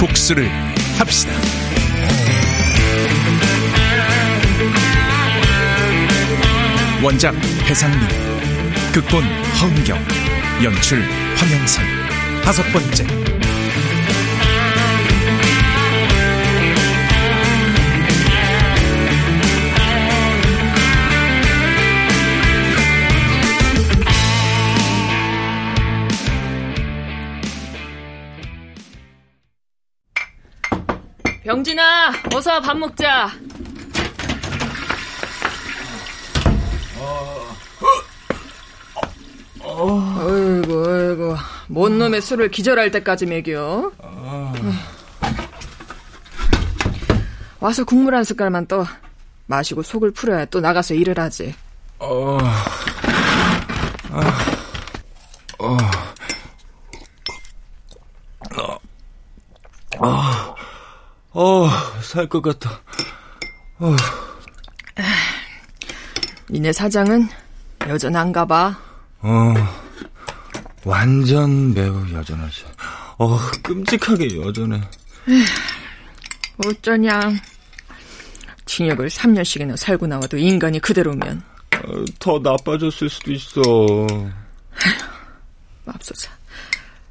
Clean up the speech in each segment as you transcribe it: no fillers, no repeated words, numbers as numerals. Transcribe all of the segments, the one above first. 복수를 합시다. 원작 배상민, 극본 허은경, 연출 황영선. 5번째. 영진아, 어서 밥 먹자. 어이구, 뭔 놈의 술을 기절할 때까지 먹여. 와서 국물 한 숟갈만 떠. 마시고 속을 풀어야 또 나가서 일을 하지. 살 것 같아. 니네 사장은 여전한가 봐. 완전 매우 여전하지. 끔찍하게 여전해. 어쩌냐. 징역을 3년씩이나 살고 나와도 인간이 그대로면. 더 나빠졌을 수도 있어. 맙소사.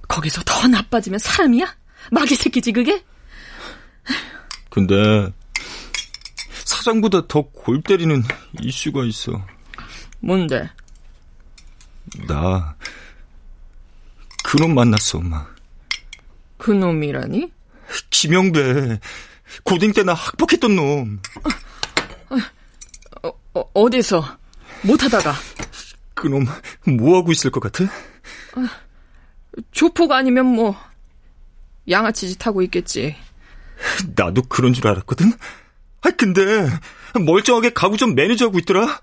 거기서 더 나빠지면 사람이야? 마귀 새끼지 그게? 근데 사장보다 더 골 때리는 이슈가 있어. 뭔데? 나 그놈 만났어, 엄마. 그놈이라니? 김영배, 고딩 때 나 학폭했던 놈. 어디서? 못하다가? 그놈 뭐하고 있을 것 같아? 조폭 아니면 뭐 양아치 짓 하고 있겠지. 나도 그런 줄 알았거든. 근데 멀쩡하게 가구점 매니저하고 있더라.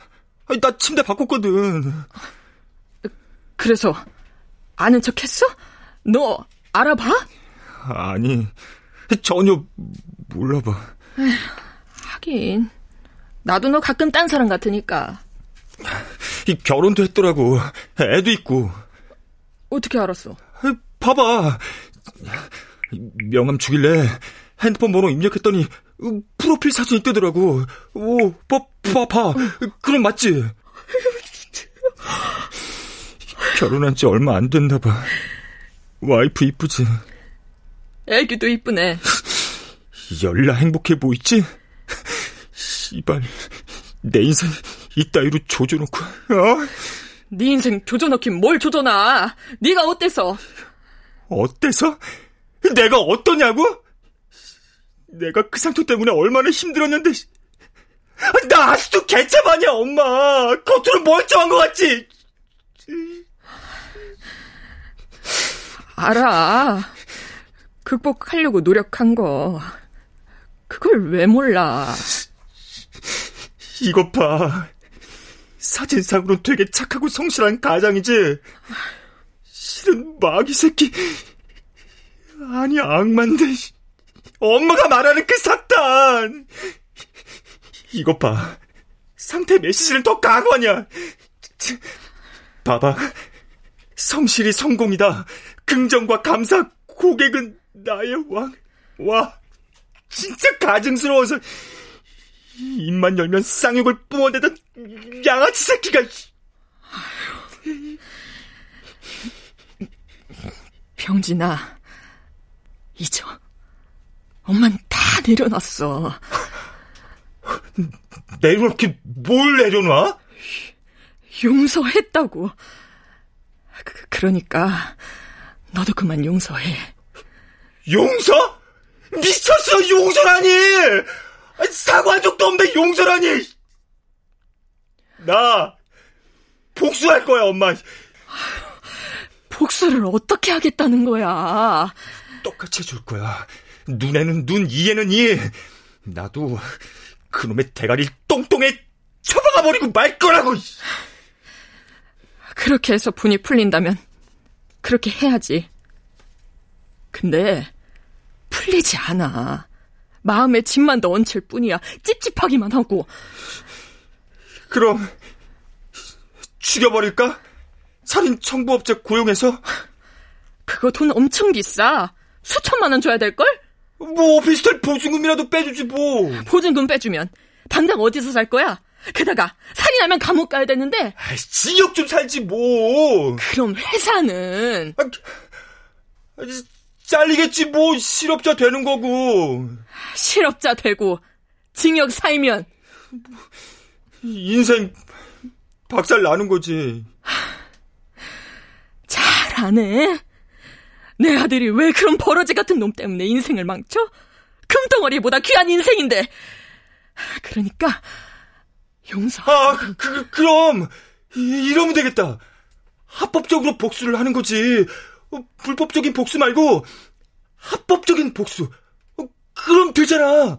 나 침대 바꿨거든. 그래서 아는 척했어? 너 알아봐? 아니, 전혀 몰라봐. 하긴 나도 너 가끔 딴 사람 같으니까. 결혼도 했더라고. 애도 있고. 어떻게 알았어? 봐봐. 명함 주길래 핸드폰 번호 입력했더니 프로필 사진이 뜨더라고. 봐. 그럼 맞지? 결혼한 지 얼마 안 됐나 봐. 와이프 이쁘지? 애기도 이쁘네. 열나 행복해 보이지? 씨발, 내 인생 이따위로 조져놓고. 네 인생 조져놓긴 뭘 조져놔. 네가 어때서? 어때서? 내가 어떠냐고? 내가 그 상처 때문에 얼마나 힘들었는데. 나 아직도 개참 아니야, 엄마. 겉으로 멀쩡한 것 같지? 알아. 극복하려고 노력한 거. 그걸 왜 몰라? 이것 봐. 사진상으로는 되게 착하고 성실한 가장이지, 실은 마귀 새끼, 아니 악마인데. 엄마가 말하는 그 사탄. 이것 봐. 상태 메시지는 더 강하냐. 봐봐. 성실이 성공이다. 긍정과 감사. 고객은 나의 왕. 와, 진짜 가증스러워서 입만 열면 쌍욕을 뿜어내던 양아치 새끼가. 아휴. 병진아, 잊어. 엄만 다 내려놨어. 내려놓기 뭘 내려놔? 용서했다고. 그러니까 너도 그만 용서해. 용서? 미쳤어. 용서라니. 사과한 적도 없는데 용서라니. 나 복수할 거야, 엄마. 복수를 어떻게 하겠다는 거야? 똑같이 해줄 거야. 눈에는 눈, 이에는 이. 나도 그놈의 대가리를 똥똥에 쳐박아버리고 말 거라고. 그렇게 해서 분이 풀린다면 그렇게 해야지. 근데 풀리지 않아. 마음에 짐만 더 얹힐 뿐이야. 찝찝하기만 하고. 그럼 죽여버릴까? 살인 청부업체 고용해서? 그거 돈 엄청 비싸. 수천만 원 줘야 될걸? 뭐 오피스텔 보증금이라도 빼주지 뭐. 보증금 빼주면 당장 어디서 살 거야? 게다가 살인하면 감옥 가야 되는데. 아이, 징역 좀 살지 뭐. 그럼 회사는 잘리겠지 뭐. 실업자 되는 거고. 실업자 되고 징역 살면 인생 박살 나는 거지. 잘하네. 내 아들이 왜 그런 버러지 같은 놈 때문에 인생을 망쳐? 금덩어리보다 귀한 인생인데. 그러니까 용서. 그럼 이러면 되겠다. 합법적으로 복수를 하는 거지. 불법적인 복수 말고 합법적인 복수. 그럼 되잖아.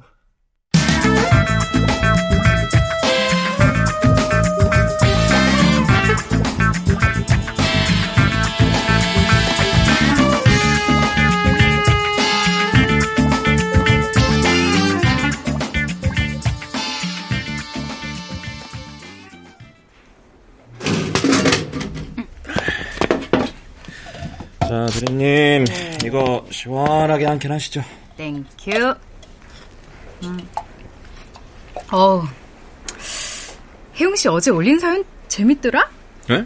자, 드림님, 네. 이거 시원하게 한 캔 하시죠. 땡큐. 혜웅씨 어제 올린 사연 재밌더라? 네?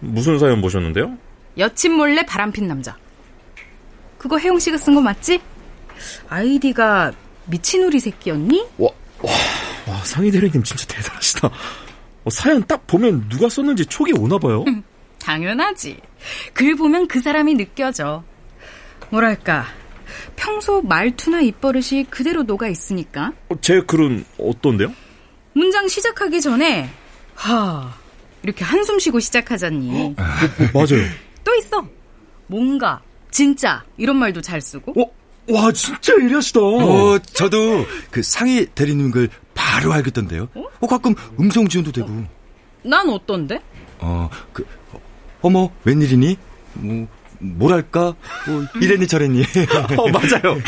무슨 사연 보셨는데요? 여친 몰래 바람핀 남자. 그거 혜웅씨가 쓴 거 맞지? 아이디가 미친 우리 새끼였니? 와 상희 대리님 진짜 대단하시다. 사연 딱 보면 누가 썼는지 촉이 오나봐요. 당연하지. 글 보면 그 사람이 느껴져. 뭐랄까, 평소 말투나 입버릇이 그대로 녹아 있으니까. 제 글은 어떤데요? 문장 시작하기 전에 이렇게 한숨 쉬고 시작하잖니. 맞아요. 또 있어. 뭔가, 진짜 이런 말도 잘 쓰고. 와 진짜 예리하시다. 저도 그 상희 대리님 글 바로 알겠던데요. 가끔 음성 지원도 되고. 난 어떤데? 어머, 웬일이니? 뭐랄까? 이랬니 저랬니? 맞아요.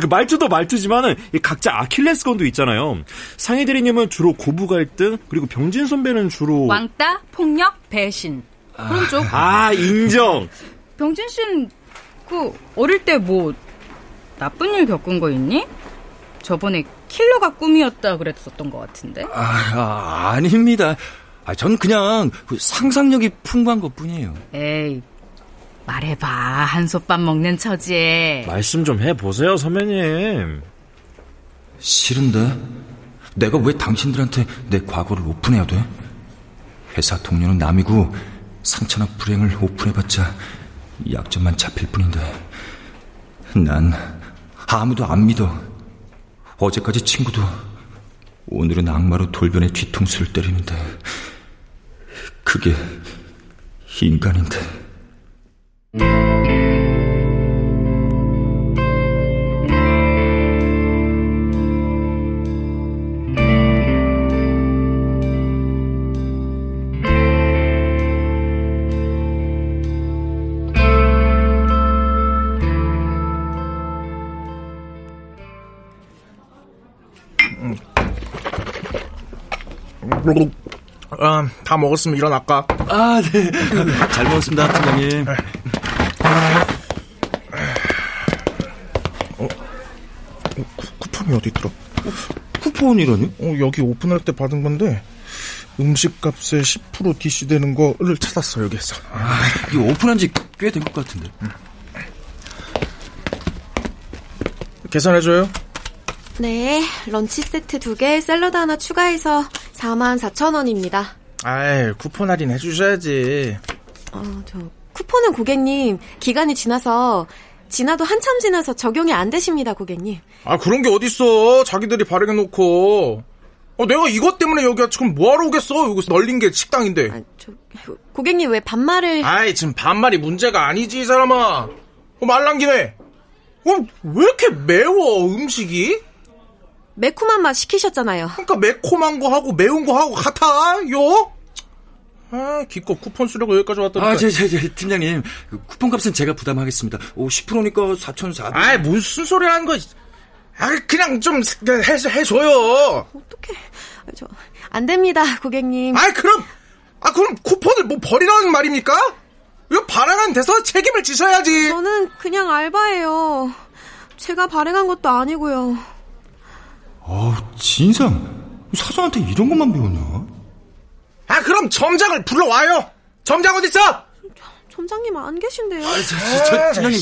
그 말투도 말투지만은 각자 아킬레스건도 있잖아요. 상희 대리님은 주로 고부 갈등, 그리고 병진 선배는 주로 왕따, 폭력, 배신 그런 쪽. 인정. 병진 씨는 그 어릴 때 뭐 나쁜 일 겪은 거 있니? 저번에 킬러가 꿈이었다 그랬었던 것 같은데. 아닙니다. 전 그냥 그 상상력이 풍부한 것뿐이에요. 에이, 말해봐. 한솥밥 먹는 처지에. 말씀 좀 해보세요, 선배님. 싫은데? 내가 왜 당신들한테 내 과거를 오픈해야 돼? 회사 동료는 남이고 상처나 불행을 오픈해봤자 약점만 잡힐 뿐인데. 난 아무도 안 믿어. 어제까지 친구도, 오늘은 악마로 돌변의 뒤통수를 때리는데. 그게 인간인데. 다 먹었으면 일어날까? 네. 잘 먹었습니다, 팀장님. 쿠폰이 어디 있더라? 쿠폰이라니? 여기 오픈할 때 받은 건데, 음식값에 10% DC되는 거를 찾았어, 여기에서. 이거 오픈한 지 꽤 된 것 같은데. 계산해줘요. 네, 런치 세트 2개, 샐러드 하나 추가해서 44,000원입니다. 아이, 쿠폰 할인 해주셔야지. 저 쿠폰은 고객님 기간이 지나도 한참 지나서 적용이 안 되십니다, 고객님. 그런 게 어딨어. 자기들이 발행해 놓고. 내가 이것 때문에 여기가 지금 뭐하러 오겠어. 여기서 널린 게 식당인데. 고객님 왜 반말을. 지금 반말이 문제가 아니지, 이 사람아. 말 남기네. 왜 이렇게 매워, 음식이? 매콤한 맛 시키셨잖아요. 그러니까 매콤한 거 하고 매운 거 하고 같아요. 기껏 쿠폰 쓰려고 여기까지 왔더니. 팀장님, 쿠폰 값은 제가 부담하겠습니다. 10%니까 4,400. 무슨 소리 하는 거야. 그냥 좀 해줘요. 어떡해. 안 됩니다, 고객님. 그럼 쿠폰을 뭐 버리라는 말입니까? 이거 발행한 데서 책임을 지셔야지. 저는 그냥 알바예요. 제가 발행한 것도 아니고요. 어우, 진상. 사수한테 이런 것만 배웠나? 아, 그럼 점장을 불러와요. 점장 어디 있어? 점장님 안 계신데요. 아, 저 점장님,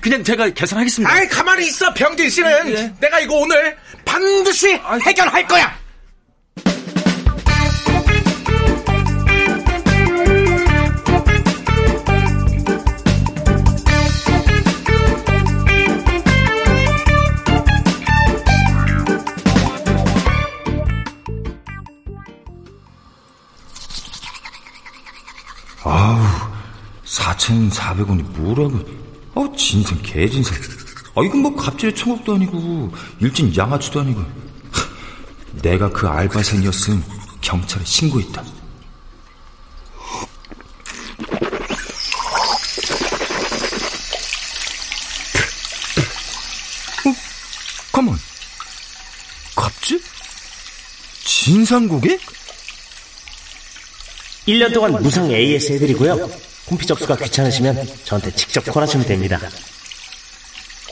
그냥 제가 계산하겠습니다. 아이, 가만히 있어, 병진 씨는. 예. 내가 이거 오늘 반드시 해결할 거야. 아우, 4,400원이 뭐라고. 아우, 진상, 개진상. 아, 이건 뭐 갑질의 천국도 아니고 일진 양아치도 아니고. 하, 내가 그 알바생이었음 경찰에 신고했다. 어? 가만, 갑질? 진상고객? 1년 동안 무상 AS 해드리고요. 홈피 접수가 귀찮으시면 저한테 직접 콜하시면 됩니다.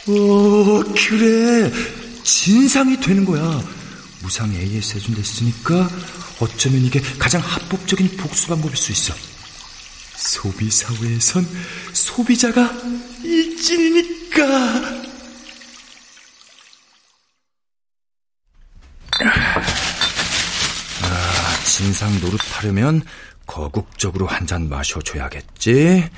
오, 그래. 진상이 되는 거야. 무상 AS 해준다 했으니까 어쩌면 이게 가장 합법적인 복수 방법일 수 있어. 소비 사회에선 소비자가 일진이니까. 아, 진상 노릇하려면 거국적으로 한 잔 마셔줘야겠지.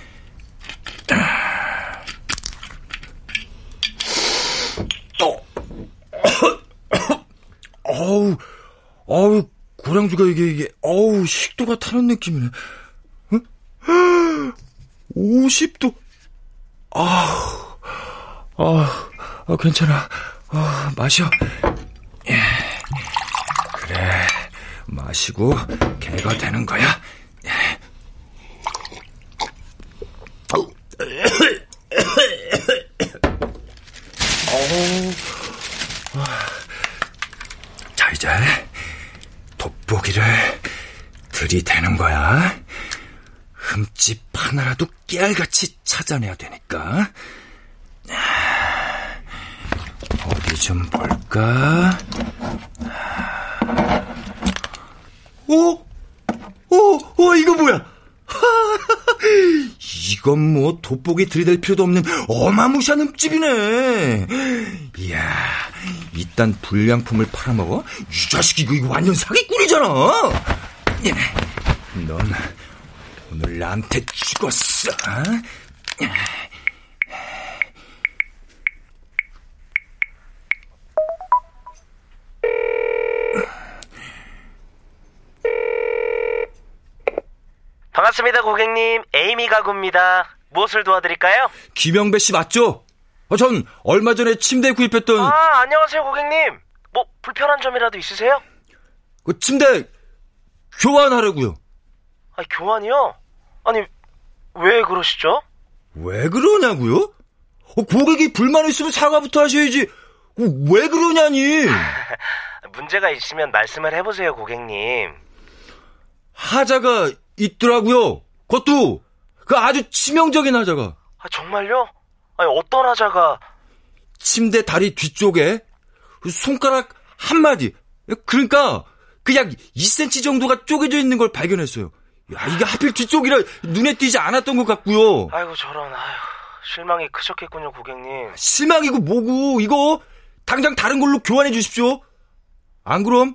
어우, 고량주가 이게, 어우, 식도가 타는 느낌이네. 응? 50도. 아, 괜찮아. 마셔. 그래, 마시고 개가 되는 거야. 자, 이제 돋보기를 들이대는 거야. 흠집 하나라도 깨알같이 찾아내야 되니까. 어디 좀 볼까? 이거 뭐야? 이건 뭐 돋보기 들이댈 필요도 없는 어마무시한 흠집이네. 이야, 이딴 불량품을 팔아먹어? 이 자식이 이거 완전 사기꾼이잖아. 넌 오늘 나한테 죽었어. 반갑습니다, 고객님. 에이미 가구입니다. 무엇을 도와드릴까요? 김영배 씨 맞죠? 전 얼마 전에 침대 구입했던... 아, 안녕하세요, 고객님. 뭐 불편한 점이라도 있으세요? 그 침대 교환하려고요. 아, 교환이요? 아니, 왜 그러시죠? 왜 그러냐고요? 고객이 불만 있으면 사과부터 하셔야지. 왜 그러냐니. 문제가 있으면 말씀을 해보세요, 고객님. 하자가 있더라고요. 그것도 그 아주 치명적인 하자가. 아, 정말요? 아니, 어떤 하자가? 침대 다리 뒤쪽에 손가락 한 마디, 그러니까 그 약 2cm 정도가 쪼개져 있는 걸 발견했어요. 야, 이게 하필 뒤쪽이라 눈에 띄지 않았던 것 같고요. 아이고, 저런. 아이고, 실망이 크셨겠군요, 고객님. 실망이고 뭐고, 이거 당장 다른 걸로 교환해 주십시오. 안 그럼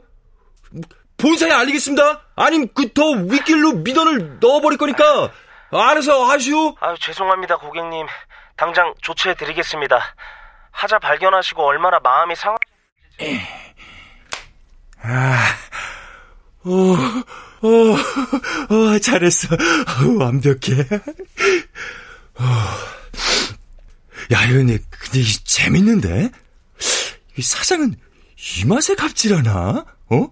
본사에 알리겠습니다. 아님 그 더 윗길로 미던을 넣어버릴 거니까 알아서 하시오. 아유, 죄송합니다, 고객님. 당장 조치해드리겠습니다. 하자 발견하시고 얼마나 마음이 상하... 잘했어. 완벽해. 야, 이거 근데 재밌는데? 이 사장은 이 맛에 갑질하나? 어?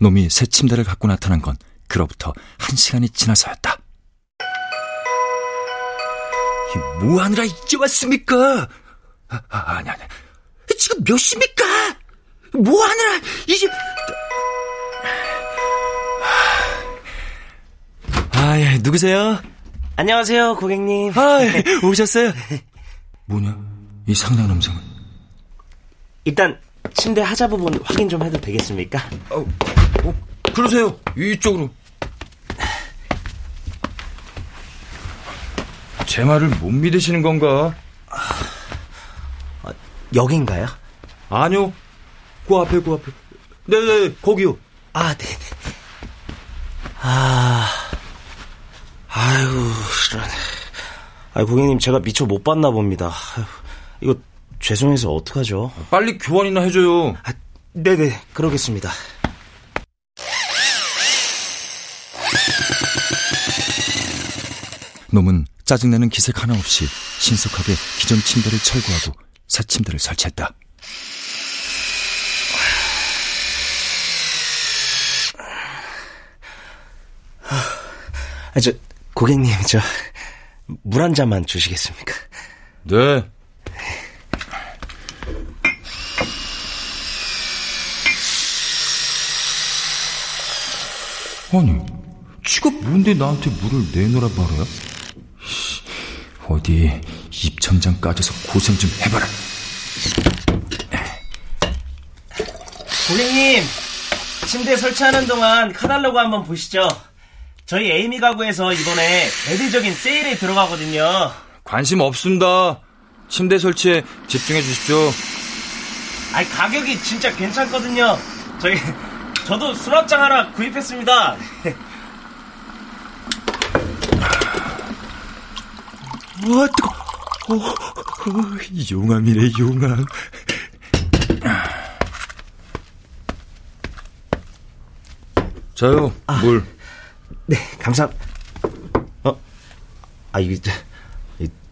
놈이 새 침대를 갖고 나타난 건 그로부터 1시간이 지나서였다. 뭐하느라 이제 왔습니까? 아니. 지금 몇 시입니까? 뭐하느라 이제... 아, 누구세요? 안녕하세요, 고객님. 아, 오셨어요? 뭐냐, 이 상당 남성은? 일단 침대 하자 부분 확인 좀 해도 되겠습니까? 그러세요. 이쪽으로. 제 말을 못 믿으시는 건가? 여긴가요? 아니요. 그 앞에. 네네, 거기요. 아, 네네. 이런. 고객님, 제가 미처 못 봤나 봅니다. 아유, 이거 죄송해서 어떡하죠? 빨리 교환이나 해줘요. 네네, 그러겠습니다. 놈은 짜증내는 기색 하나 없이 신속하게 기존 침대를 철거하고 새 침대를 설치했다. 고객님, 저 물 한 잔만 주시겠습니까? 네. 아니, 지가 뭔데 나한테 물을 내놓으라 말이야? 어디 입천장 까져서 고생 좀 해봐라. 고객님, 침대 설치하는 동안 카달로그 한번 보시죠. 저희 에이미 가구에서 이번에 대대적인 세일에 들어가거든요. 관심 없습니다. 침대 설치에 집중해 주십시오. 가격이 진짜 괜찮거든요. 저도 수납장 하나 구입했습니다. 와, 뜨거워. 용암이래, 용암. 자요, 물. 네, 감사합니다. 이게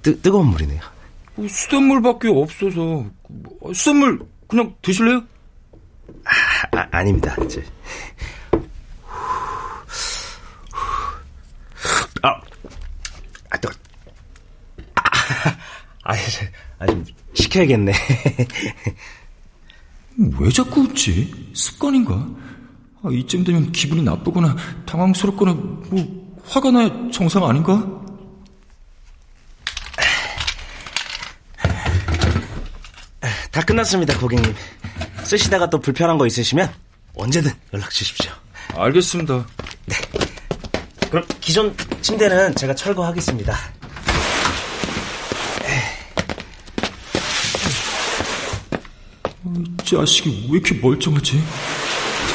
뜨거운 물이네요. 수돗물밖에 없어서. 수돗물 그냥 드실래요? 아닙니다. 뜨거워. 좀 시켜야겠네. 왜 자꾸 웃지? 습관인가? 이쯤 되면 기분이 나쁘거나 당황스럽거나 화가 나야 정상 아닌가? 다 끝났습니다, 고객님. 쓰시다가 또 불편한 거 있으시면 언제든 연락 주십시오. 알겠습니다. 네. 그럼 기존 침대는 제가 철거하겠습니다. 자식이 왜 이렇게 멀쩡하지?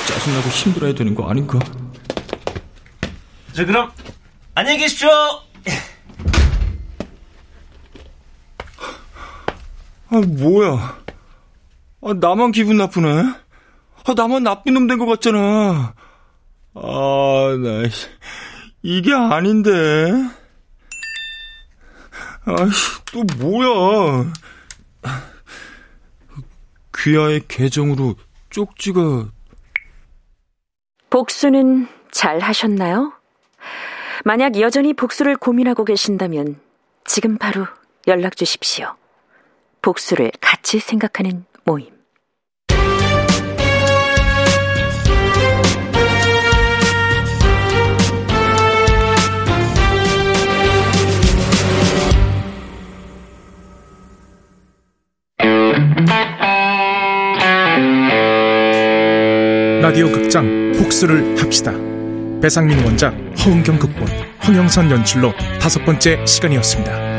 짜증나고 힘들어야 되는 거 아닌가? 자, 그럼 안녕히 계십시오. 뭐야? 나만 기분 나쁘네. 나만 나쁜 놈 된 것 같잖아. 나 이게 아닌데. 또 뭐야? 귀하의 계정으로 쪽지가. 복수는 잘 하셨나요? 만약 여전히 복수를 고민하고 계신다면 지금 바로 연락 주십시오. 복수를 같이 생각하는 모임. 라디오 극장 복수를 합시다. 배상민 원작, 허은경 극본, 황영선 연출로 5번째 시간이었습니다.